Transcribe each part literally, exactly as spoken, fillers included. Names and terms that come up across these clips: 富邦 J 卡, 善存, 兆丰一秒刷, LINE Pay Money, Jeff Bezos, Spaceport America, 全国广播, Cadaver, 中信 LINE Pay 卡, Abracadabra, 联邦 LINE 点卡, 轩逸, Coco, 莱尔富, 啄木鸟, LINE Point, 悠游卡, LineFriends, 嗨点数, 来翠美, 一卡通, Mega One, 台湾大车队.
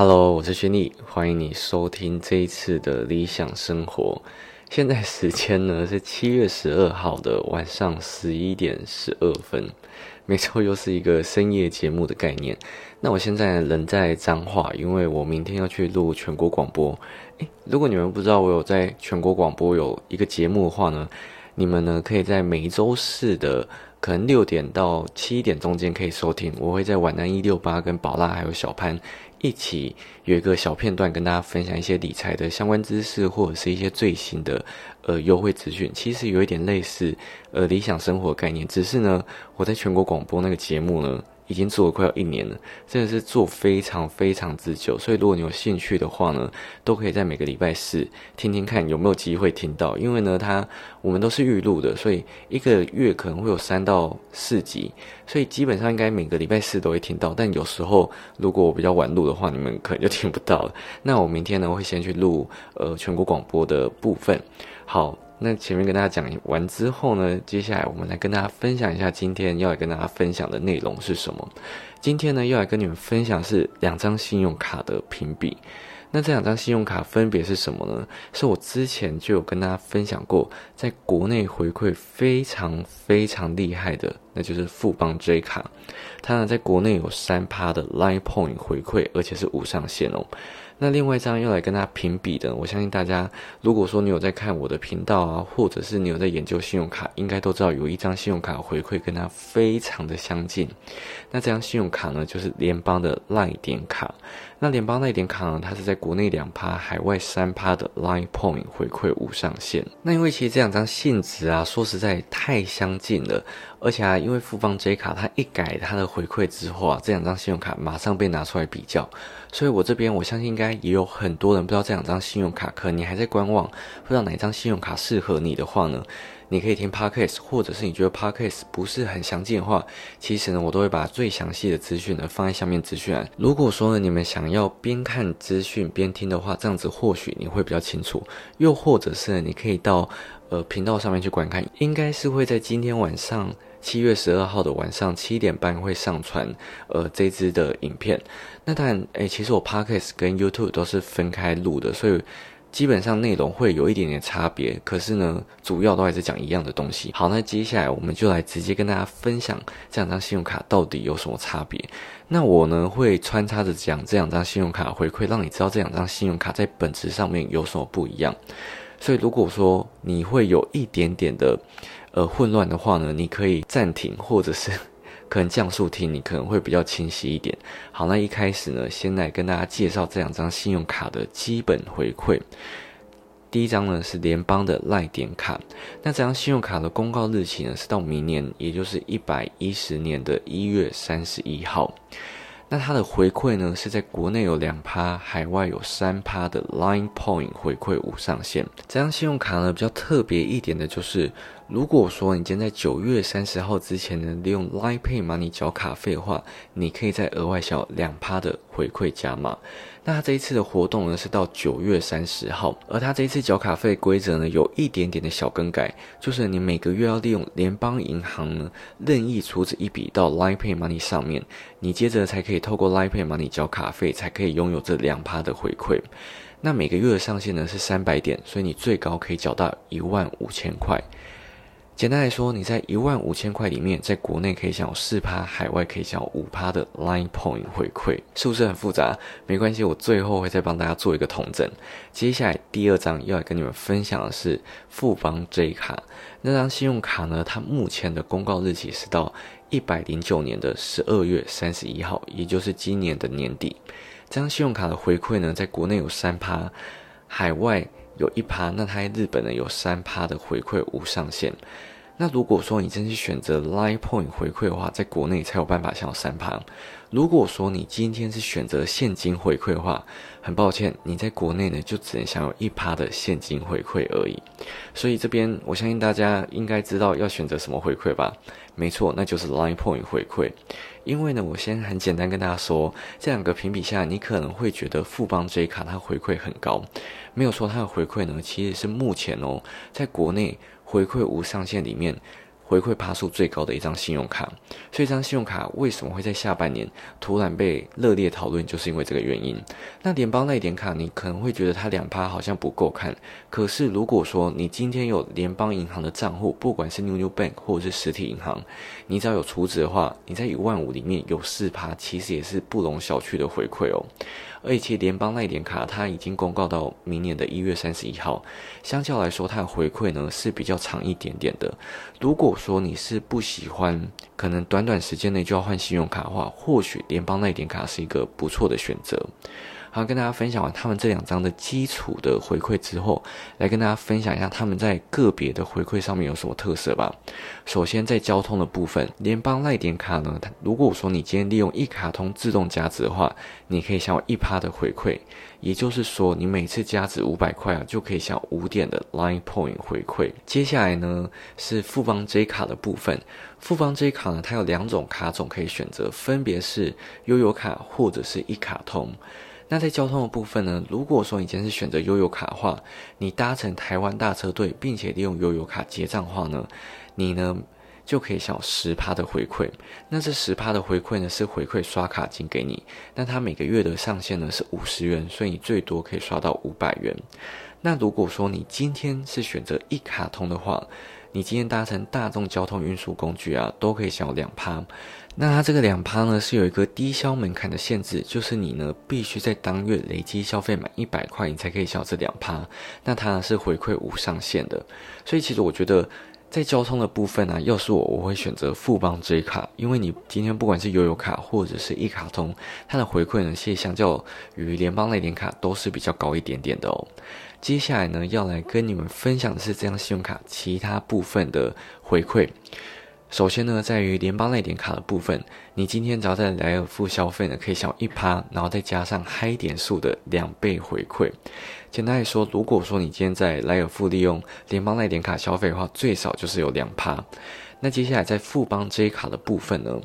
Hello， 我是轩逸，欢迎你收听这一次的理想生活。现在时间呢是七月十二号的晚上十一点十二分，没错，又是一个深夜节目的概念。那我现在人在彰化，因为我明天要去录全国广播。诶，如果你们不知道我有在全国广播有一个节目的话呢，你们呢可以在每周四的可能六点到七点中间可以收听，我会在晚安一六八跟宝拉还有小潘一起有一个小片段跟大家分享一些理财的相关知识，或者是一些最新的呃优惠资讯。其实有一点类似呃理想生活概念，只是呢我在全国广播那个节目呢已经做了快要一年了，真的是做非常非常之久，所以如果你有兴趣的话呢，都可以在每个礼拜四听听看有没有机会听到。因为呢它我们都是预录的，所以一个月可能会有三到四集，所以基本上应该每个礼拜四都会听到，但有时候如果我比较晚录的话，你们可能就听不到了。那我明天呢会先去录呃全国广播的部分。好，那前面跟大家讲完之后呢，接下来我们来跟大家分享一下今天要来跟大家分享的内容是什么。今天呢要来跟你们分享是两张信用卡的评比。那这两张信用卡分别是什么呢？是我之前就有跟大家分享过，在国内回馈非常非常厉害的，那就是富邦 J 卡。它呢在国内有 百分之三 的 Line Point 回馈，而且是无上限哦。那另外一张要来跟大家评比的，我相信大家如果说你有在看我的频道啊，或者是你有在研究信用卡，应该都知道有一张信用卡回馈跟它非常的相近。那这张信用卡呢就是联邦的 LINE 点卡。那联邦 LINE 点卡呢，它是在国内 百分之二， 海外 百分之三 的 LINE Point 回馈无上限。那因为其实这两张性质啊说实在太相近了，而且啊因为富邦 J 卡它一改它的回馈之后啊，这两张信用卡马上被拿出来比较，所以我这边我相信应该也有很多人不知道这两张信用卡，可能你还在观望，不知道哪一张信用卡适合你的话呢，你可以听 podcast， 或者是你觉得 podcast 不是很详尽的话，其实呢我都会把最详细的资讯呢放在下面资讯栏。如果说呢你们想要边看资讯边听的话，这样子或许你会比较清楚，又或者是呢你可以到呃频道上面去观看，应该是会在今天晚上七月十二号的晚上七点半会上传呃这支的影片。那当然诶，其实我 Podcast 跟 YouTube 都是分开录的，所以基本上内容会有一点点差别，可是呢主要都还是讲一样的东西。好，那接下来我们就来直接跟大家分享这两张信用卡到底有什么差别。那我呢会穿插着讲这两张信用卡回馈，让你知道这两张信用卡在本质上面有什么不一样。所以如果说你会有一点点的呃混乱的话呢，你可以暂停，或者是可能降速听，你可能会比较清晰一点。好，那一开始呢先来跟大家介绍这两张信用卡的基本回馈。第一张呢是联邦的 LINE 点卡，那这张信用卡的公告日期呢是到明年，也就是一百一十年的一月三十一号。那它的回馈呢是在国内有 百分之二， 海外有 百分之三 的 LINE Point 回馈无上限。这张信用卡呢比较特别一点的就是，如果说你今天在九月三十号之前呢利用 LINE Pay Money 缴卡费的话，你可以再额外小 百分之二 的回馈加码。那它这一次的活动呢是到九月三十号，而它这一次缴卡费规则呢有一点点的小更改，就是你每个月要利用联邦银行呢任意出资一笔到 LINE Pay Money 上面，你接着才可以透过 LINE Pay Money 缴卡费，才可以拥有这 百分之二 的回馈。那每个月的上限呢是三百点，所以你最高可以缴到一万五千块。简单来说，你在一万五千块里面，在国内可以享有 百分之四， 海外可以享有 百分之五 的 LINE Point 回馈。是不是很复杂？没关系，我最后会再帮大家做一个统整。接下来第二张要来跟你们分享的是富邦 J 卡。那张信用卡呢，它目前的公告日期是到一百零九年的十二月三十一号，也就是今年的年底。这张信用卡的回馈呢，在国内有 百分之三， 海外有 百分之一， 那它在日本呢有 百分之三 的回馈无上限。那如果说你真是选择 LINE Point 回馈的话，在国内才有办法享有 百分之三。 如果说你今天是选择现金回馈的话，很抱歉，你在国内呢就只能享有 百分之一 的现金回馈而已。所以这边我相信大家应该知道要选择什么回馈吧？没错，那就是 LINE Point 回馈。因为呢我先很简单跟大家说，这两个评比下，你可能会觉得富邦 J 卡它回馈很高，没有说它的回馈呢其实是目前哦在国内回馈无上限里面回馈趴数最高的一张信用卡，所以这张信用卡为什么会在下半年突然被热烈讨论，就是因为这个原因。那联邦赖点卡你可能会觉得它 百分之二 好像不够看，可是如果说你今天有联邦银行的账户，不管是 New Bank 或者是实体银行，你只要有储值的话，你在一万五里面有 百分之四 其实也是不容小觑的回馈哦。而且联邦赖点卡它已经公告到明年的一月三十一号，相较来说它的回馈呢是比较长一点点的。如果说你是不喜欢可能短短时间内就要换信用卡的话，或许联邦赖点卡是一个不错的选择。好，跟大家分享完他们这两张的基础的回馈之后，来跟大家分享一下他们在个别的回馈上面有什么特色吧。首先在交通的部分，联邦赖点卡呢，如果说你今天利用一卡通自动加值的话，你可以享有 百分之一 的回馈，也就是说你每次加值五百块啊，就可以享有五点的 Line Point 回馈。接下来呢是富邦 J 卡的部分，富邦 J 卡呢它有两种卡种可以选择，分别是悠游卡或者是一卡通。那在交通的部分呢，如果说你今天是选择悠游卡的话，你搭乘台湾大车队并且利用悠游卡结账的话呢，你呢就可以享有 百分之十 的回馈。那这 百分之十 的回馈呢是回馈刷卡金给你，那它每个月的上限呢是五十元，所以你最多可以刷到五百元。那如果说你今天是选择一卡通的话，你今天搭乘大众交通运输工具啊，都可以享有 百分之二。那它这个 百分之二 呢是有一个低消门槛的限制，就是你呢必须在当月累积消费满一百块你才可以享有这 百分之二。 那它是回馈无上限的，所以其实我觉得在交通的部分啊，要是我我会选择富邦 J 卡，因为你今天不管是悠游卡或者是一卡通，它的回馈呢其实相较于联邦赖点卡都是比较高一点点的哦。接下来呢要来跟你们分享的是这张信用卡其他部分的回馈。首先呢在于联邦赖点卡的部分，你今天只要在莱尔富消费呢可以享有 百分之一， 然后再加上嗨点数的两倍回馈。简单来说，如果说你今天在莱尔富利用联邦赖点卡消费的话，最少就是有 百分之二。 那接下来在富邦 J 卡的部分呢，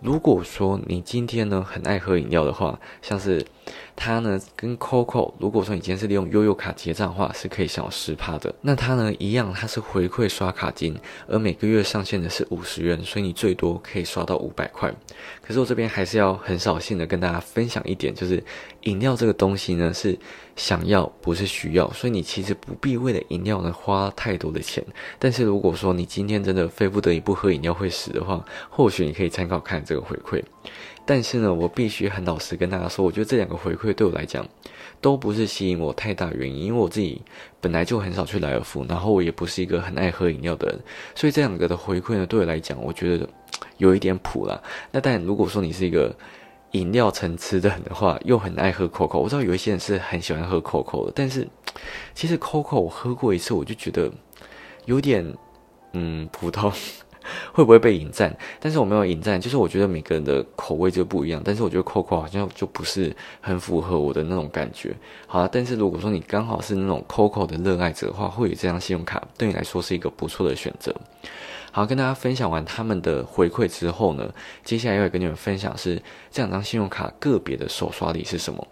如果说你今天呢很爱喝饮料的话，像是它呢跟 Coco， 如果说你今天是利用悠游卡结账的话，是可以享有 百分之十 的。那它呢一样，它是回馈刷卡金，而每个月上限的是五十元，所以你最多可以刷到五百块。可是我这边还是要很扫兴的跟大家分享一点，就是饮料这个东西呢是想要不是需要，所以你其实不必为了饮料呢花太多的钱。但是如果说你今天真的非不得已不喝饮料会死的话，或许你可以参考看这个回馈。但是呢我必须很老实跟大家说，我觉得这两个回馈对我来讲都不是吸引我太大原因，因为我自己本来就很少去莱尔富，然后我也不是一个很爱喝饮料的人，所以这两个的回馈呢对我来讲我觉得有一点普啦。那但如果说你是一个饮料层次的人的话，又很爱喝 Coco， 我知道有一些人是很喜欢喝 Coco 的，但是其实 Coco 我喝过一次我就觉得有点嗯普通，会不会被引战？但是我没有引战，就是我觉得每个人的口味就不一样，但是我觉得 Coco 好像就不是很符合我的那种感觉。好啦，但是如果说你刚好是那种 Coco 的热爱者的话，或许这张信用卡对你来说是一个不错的选择。好，跟大家分享完他们的回馈之后呢，接下来要跟你们分享是这两张信用卡个别的手刷礼是什么。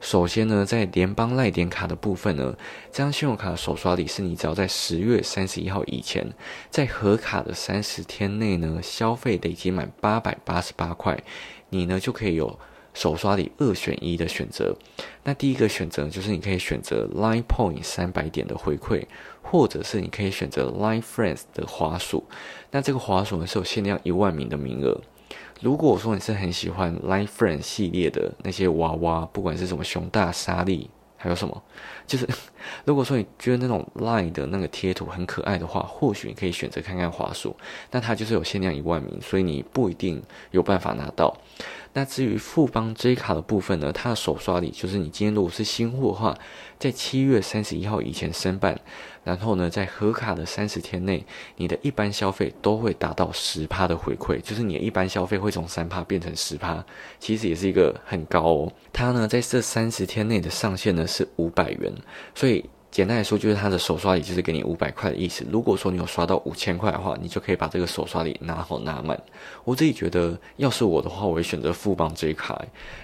首先呢在联邦赖点卡的部分呢，这张信用卡的手刷礼是你只要在十月三十一号以前在核卡的三十天内呢消费累积满八百八十八块，你呢就可以有手刷礼二选一的选择。那第一个选择就是你可以选择 Line Point 三百点的回馈，或者是你可以选择 LineFriends 的滑鼠，那这个滑鼠呢是有限量一万名的名额。如果说你是很喜欢 LineFriends 系列的那些娃娃，不管是什么熊大、沙粒，还有什么，就是如果说你觉得那种 Line 的那个贴图很可爱的话，或许你可以选择看看滑鼠，那它就是有限量一万名，所以你不一定有办法拿到。那至于富邦 J 卡的部分呢，它的手刷礼就是你今天如果是新户的话，在七月三十一号以前申办，然后呢在核卡的三十天内，你的一般消费都会达到 百分之十 的回馈，就是你的一般消费会从 百分之三 变成 百分之十， 其实也是一个很高哦。它呢在这三十天内的上限呢是五百元，所以简单来说，就是它的手刷礼就是给你五百块的意思。如果说你有刷到五千块的话，你就可以把这个手刷礼拿好拿满。我自己觉得，要是我的话，我会选择富邦这一卡，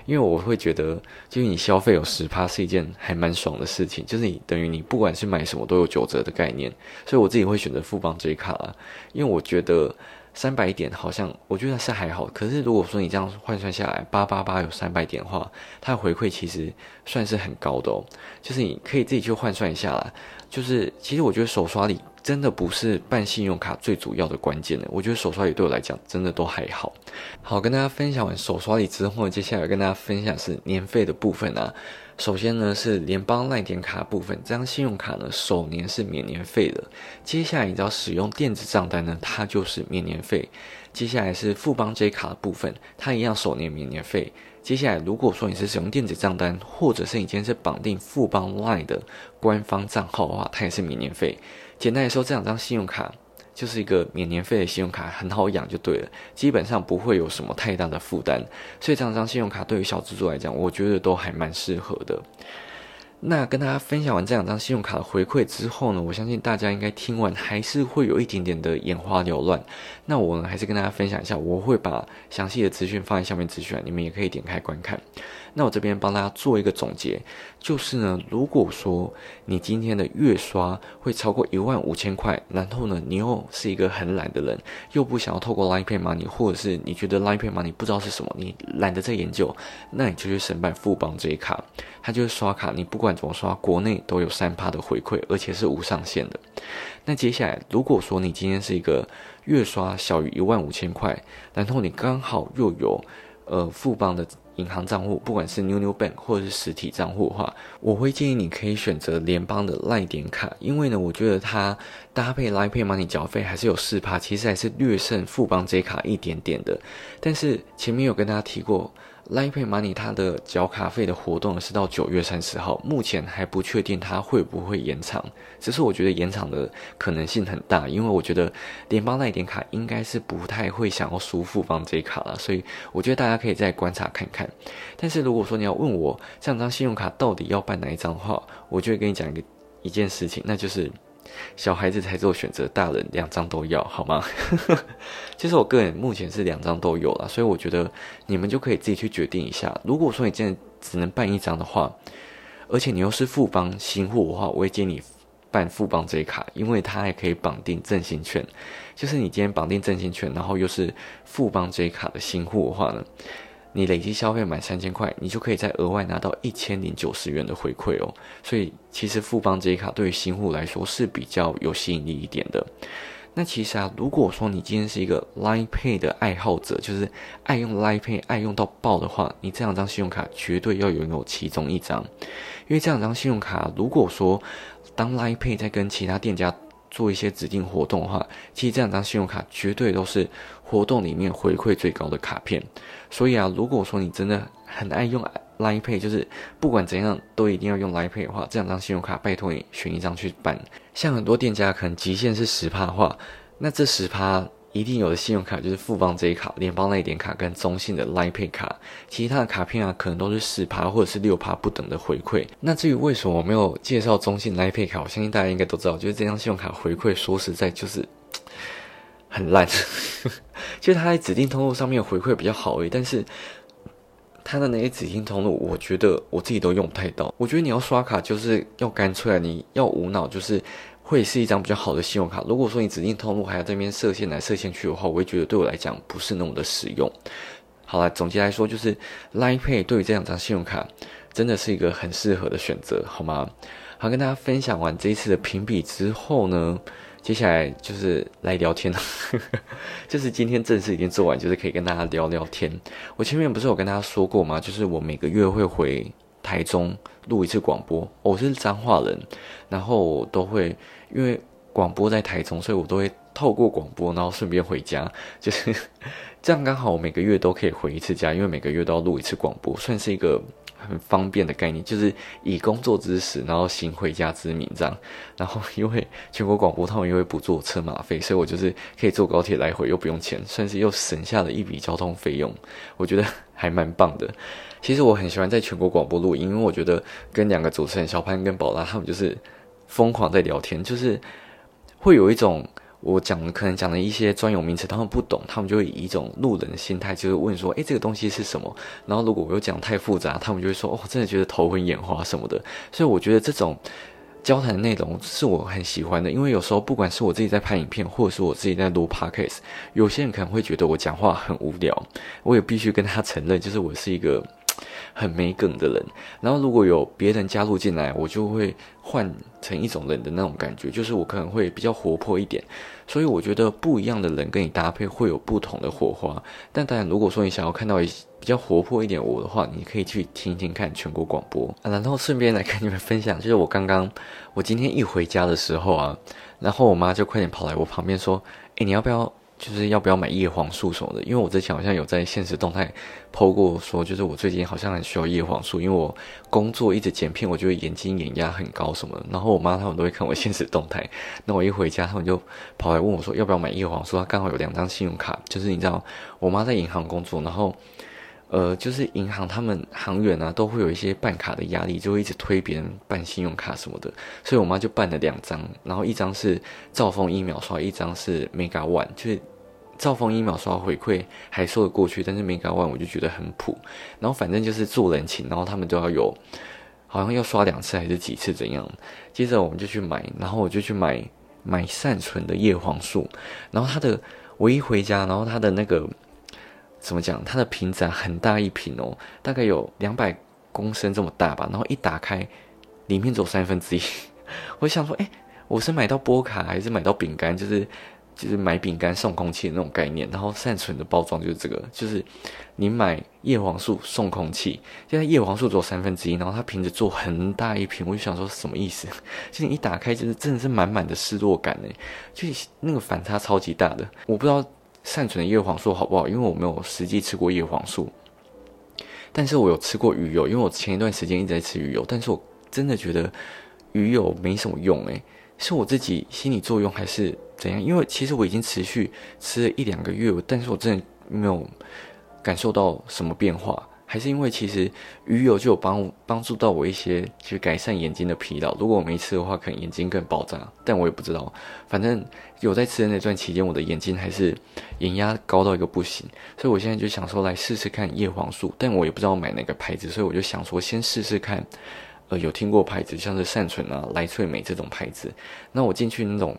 因为我会觉得，就是你消费有 百分之十 是一件还蛮爽的事情，就是你等于你不管是买什么都有九折的概念，所以我自己会选择富邦这一卡啦，因为我觉得三百点好像我觉得是还好，可是如果说你这样换算下来八八八有三百点的话，它的回馈其实算是很高的哦，就是你可以自己去换算一下啦。就是其实我觉得手刷礼真的不是办信用卡最主要的关键的，我觉得手刷礼对我来讲真的都还好。好，跟大家分享完手刷礼之后，接下来跟大家分享是年费的部分啊。首先呢是联邦LINE点卡部分，这张信用卡呢首年是免年费的，接下来你只要使用电子账单呢，它就是免年费。接下来是富邦J卡的部分，它一样首年免年费。接下来如果说你是使用电子账单，或者是你今天是绑定富邦 LINE 的官方账号的话，它也是免年费。简单来说，这两张信用卡就是一个免年费的信用卡，很好养就对了，基本上不会有什么太大的负担，所以这两张信用卡对于小资族来讲，我觉得都还蛮适合的。那跟大家分享完这两张信用卡的回馈之后呢，我相信大家应该听完还是会有一点点的眼花缭乱，那我呢还是跟大家分享一下，我会把详细的资讯放在下面资讯，你们也可以点开观看。那我这边帮大家做一个总结，就是呢，如果说你今天的月刷会超过一万五千块，然后呢你又是一个很懒的人，又不想要透过 LINE Pay Money， 或者是你觉得 LINE Pay Money 不知道是什么，你懒得再研究，那你就去申办富邦这一卡，它就是刷卡，你不管怎么刷，国内都有 百分之三 的回馈，而且是无上限的。那接下来如果说你今天是一个月刷小于一万五千块，然后你刚好又有呃富邦的银行账户，不管是 New Bank 或者是实体账户的话，我会建议你可以选择联邦的 LINE 点卡，因为呢我觉得它搭配 LINE Pay Money 缴费还是有 百分之四， 其实还是略胜富邦 J 卡一点点的。但是前面有跟大家提过， LINE Pay Money 它的缴卡费的活动是到九月三十号，目前还不确定它会不会延长，只是我觉得延长的可能性很大，因为我觉得联邦 LINE 点卡应该是不太会想要输富邦 J 卡啦，所以我觉得大家可以再观察看看。但是如果说你要问我这张信用卡到底要办哪一张的话，我就会跟你讲一个一件事情，那就是小孩子才做选择，大人两张都要好吗？其实我个人目前是两张都有啦，所以我觉得你们就可以自己去决定一下。如果说你真的只能办一张的话，而且你又是富邦新户的话，我会建议你办富邦这一卡，因为它还可以绑定振兴券，就是你今天绑定振兴券，然后又是富邦这一卡的新户的话呢，你累计消费满三千块，你就可以再额外拿到一千零九十元的回馈哦。所以其实富邦这一卡对于新户来说是比较有吸引力一点的。那其实啊，如果说你今天是一个 LINE Pay 的爱好者，就是爱用 LINE Pay 爱用到爆的话，你这两张信用卡绝对要拥有其中一张，因为这两张信用卡，如果说当 LINE Pay 在跟其他店家做一些指定活动的话，其实这两张信用卡绝对都是活动里面回馈最高的卡片。所以啊，如果说你真的很爱用 LINE Pay， 就是不管怎样都一定要用 LINE Pay 的话，这两张信用卡拜托你选一张去办。像很多店家可能极限是 百分之十 的话，那这 百分之十一定有的信用卡就是富邦这一卡、联邦那一点卡跟中信的 LINE Pay 卡，其他的卡片啊可能都是 百分之十 或者是 百分之六 不等的回馈。那至于为什么我没有介绍中信 LINE Pay 卡，我相信大家应该都知道，就是这张信用卡回馈说实在就是很烂，就是它在指定通路上面回馈比较好而已，但是它的那些指定通路我觉得我自己都用不太到。我觉得你要刷卡就是要干脆，你要无脑就是会是一张比较好的信用卡。如果说你指定通路还要这边设限来设限去的话，我会觉得对我来讲不是那么的实用。好啦，总结来说就是 LINE Pay 对于这两张信用卡真的是一个很适合的选择，好吗？好，跟大家分享完这一次的评比之后呢，接下来就是来聊天了就是今天正式已经做完，就是可以跟大家聊聊天。我前面不是有跟大家说过吗，就是我每个月会回台中录一次广播，我是彰化人，然后我都会因为广播在台中，所以我都会透过广播然后顺便回家，就是这样刚好我每个月都可以回一次家，因为每个月都要录一次广播，算是一个很方便的概念，就是以工作之实然后行回家之名这样。然后因为全国广播他们又会补助车马费，所以我就是可以坐高铁来回又不用钱，算是又省下了一笔交通费用，我觉得还蛮棒的。其实我很喜欢在全国广播录音，因为我觉得跟两个主持人小潘跟宝拉他们就是疯狂在聊天，就是会有一种我讲可能讲的一些专有名词他们不懂，他们就会以一种路人的心态就是问说，诶，这个东西是什么，然后如果我又讲太复杂，他们就会说，哦，真的觉得头昏眼花什么的。所以我觉得这种交谈的内容是我很喜欢的，因为有时候不管是我自己在拍影片，或者是我自己在录 podcast， 有些人可能会觉得我讲话很无聊，我也必须跟他承认，就是我是一个很没梗的人。然后如果有别人加入进来，我就会换成一种人的那种感觉，就是我可能会比较活泼一点。所以我觉得不一样的人跟你搭配会有不同的火花。但当然，如果说你想要看到一些比较活泼一点我的话，你可以去听听看全国广播、啊、然后顺便来跟你们分享，就是我刚刚我今天一回家的时候啊，然后我妈就快点跑来我旁边说，诶，你要不要就是要不要买叶黄素什么的，因为我之前好像有在现实动态 po 过说，就是我最近好像很需要叶黄素，因为我工作一直剪片，我就会眼睛眼压很高什么的，然后我妈他们都会看我现实动态，那我一回家他们就跑来问我说要不要买叶黄素，她刚好有两张信用卡，就是你知道我妈在银行工作，然后呃，就是银行他们行员啊，都会有一些办卡的压力，就会一直推别人办信用卡什么的，所以我妈就办了两张，然后一张是兆丰一秒刷，一张是 Mega One， 就是兆丰一秒刷回馈还说得过去，但是 Mega One 我就觉得很普，然后反正就是做人情，然后他们都要有，好像要刷两次还是几次怎样，接着我们就去买，然后我就去买买善存的叶黄素，然后他的我一回家，然后他的那个。怎么讲，它的瓶子啊很大一瓶哦，大概有两百公升这么大吧，然后一打开里面只有三分之一，我想说诶，我是买到波卡还是买到饼干，就是就是买饼干送空气的那种概念，然后善存的包装就是这个，就是你买叶黄素送空气，现在叶黄素只有三分之一，然后它瓶子做很大一瓶，我就想说什么意思，就是你一打开就是真的是满满的失落感耶，就是那个反差超级大的。我不知道善存的叶黄素好不好，因为我没有实际吃过叶黄素，但是我有吃过鱼油，因为我前一段时间一直在吃鱼油，但是我真的觉得鱼油没什么用诶，是我自己心理作用还是怎样，因为其实我已经持续吃了一两个月，但是我真的没有感受到什么变化，还是因为其实鱼油就有帮帮助到我一些去改善眼睛的疲劳，如果我没吃的话可能眼睛更爆炸，但我也不知道，反正有在吃的那段期间我的眼睛还是眼压高到一个不行，所以我现在就想说来试试看叶黄素，但我也不知道买哪个牌子，所以我就想说先试试看，呃，有听过牌子像是善存啊、来翠美这种牌子，那我进去那种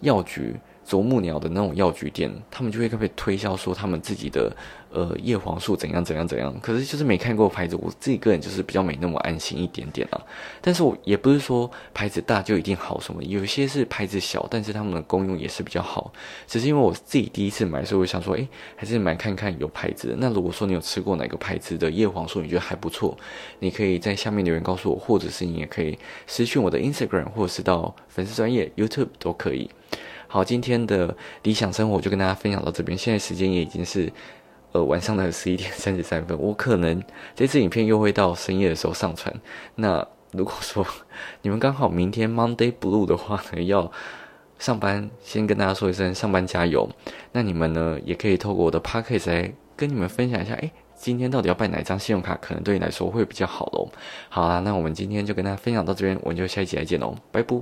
药局啄木鸟的那种药局店，他们就会被推销说他们自己的呃叶黄素怎样怎样怎样，可是就是没看过牌子，我自己个人就是比较没那么安心一点点啊。但是我也不是说牌子大就一定好什么，有些是牌子小，但是他们的功用也是比较好。只是因为我自己第一次买，所以我想说，诶，还是买看看有牌子的。那如果说你有吃过哪个牌子的叶黄素，你觉得还不错，你可以在下面留言告诉我，或者是你也可以私讯我的 Instagram， 或者是到粉丝专页 YouTube 都可以。好，今天的理想生活就跟大家分享到这边，现在时间也已经是呃晚上的十一点三十三分，我可能这次影片又会到深夜的时候上传，那如果说你们刚好明天 Monday Blue 的话呢，要上班，先跟大家说一声上班加油，那你们呢也可以透过我的 Podcast 来跟你们分享一下，诶，今天到底要办哪张信用卡可能对你来说会比较好咯。好啦，那我们今天就跟大家分享到这边，我们就下一集再见咯，拜拜。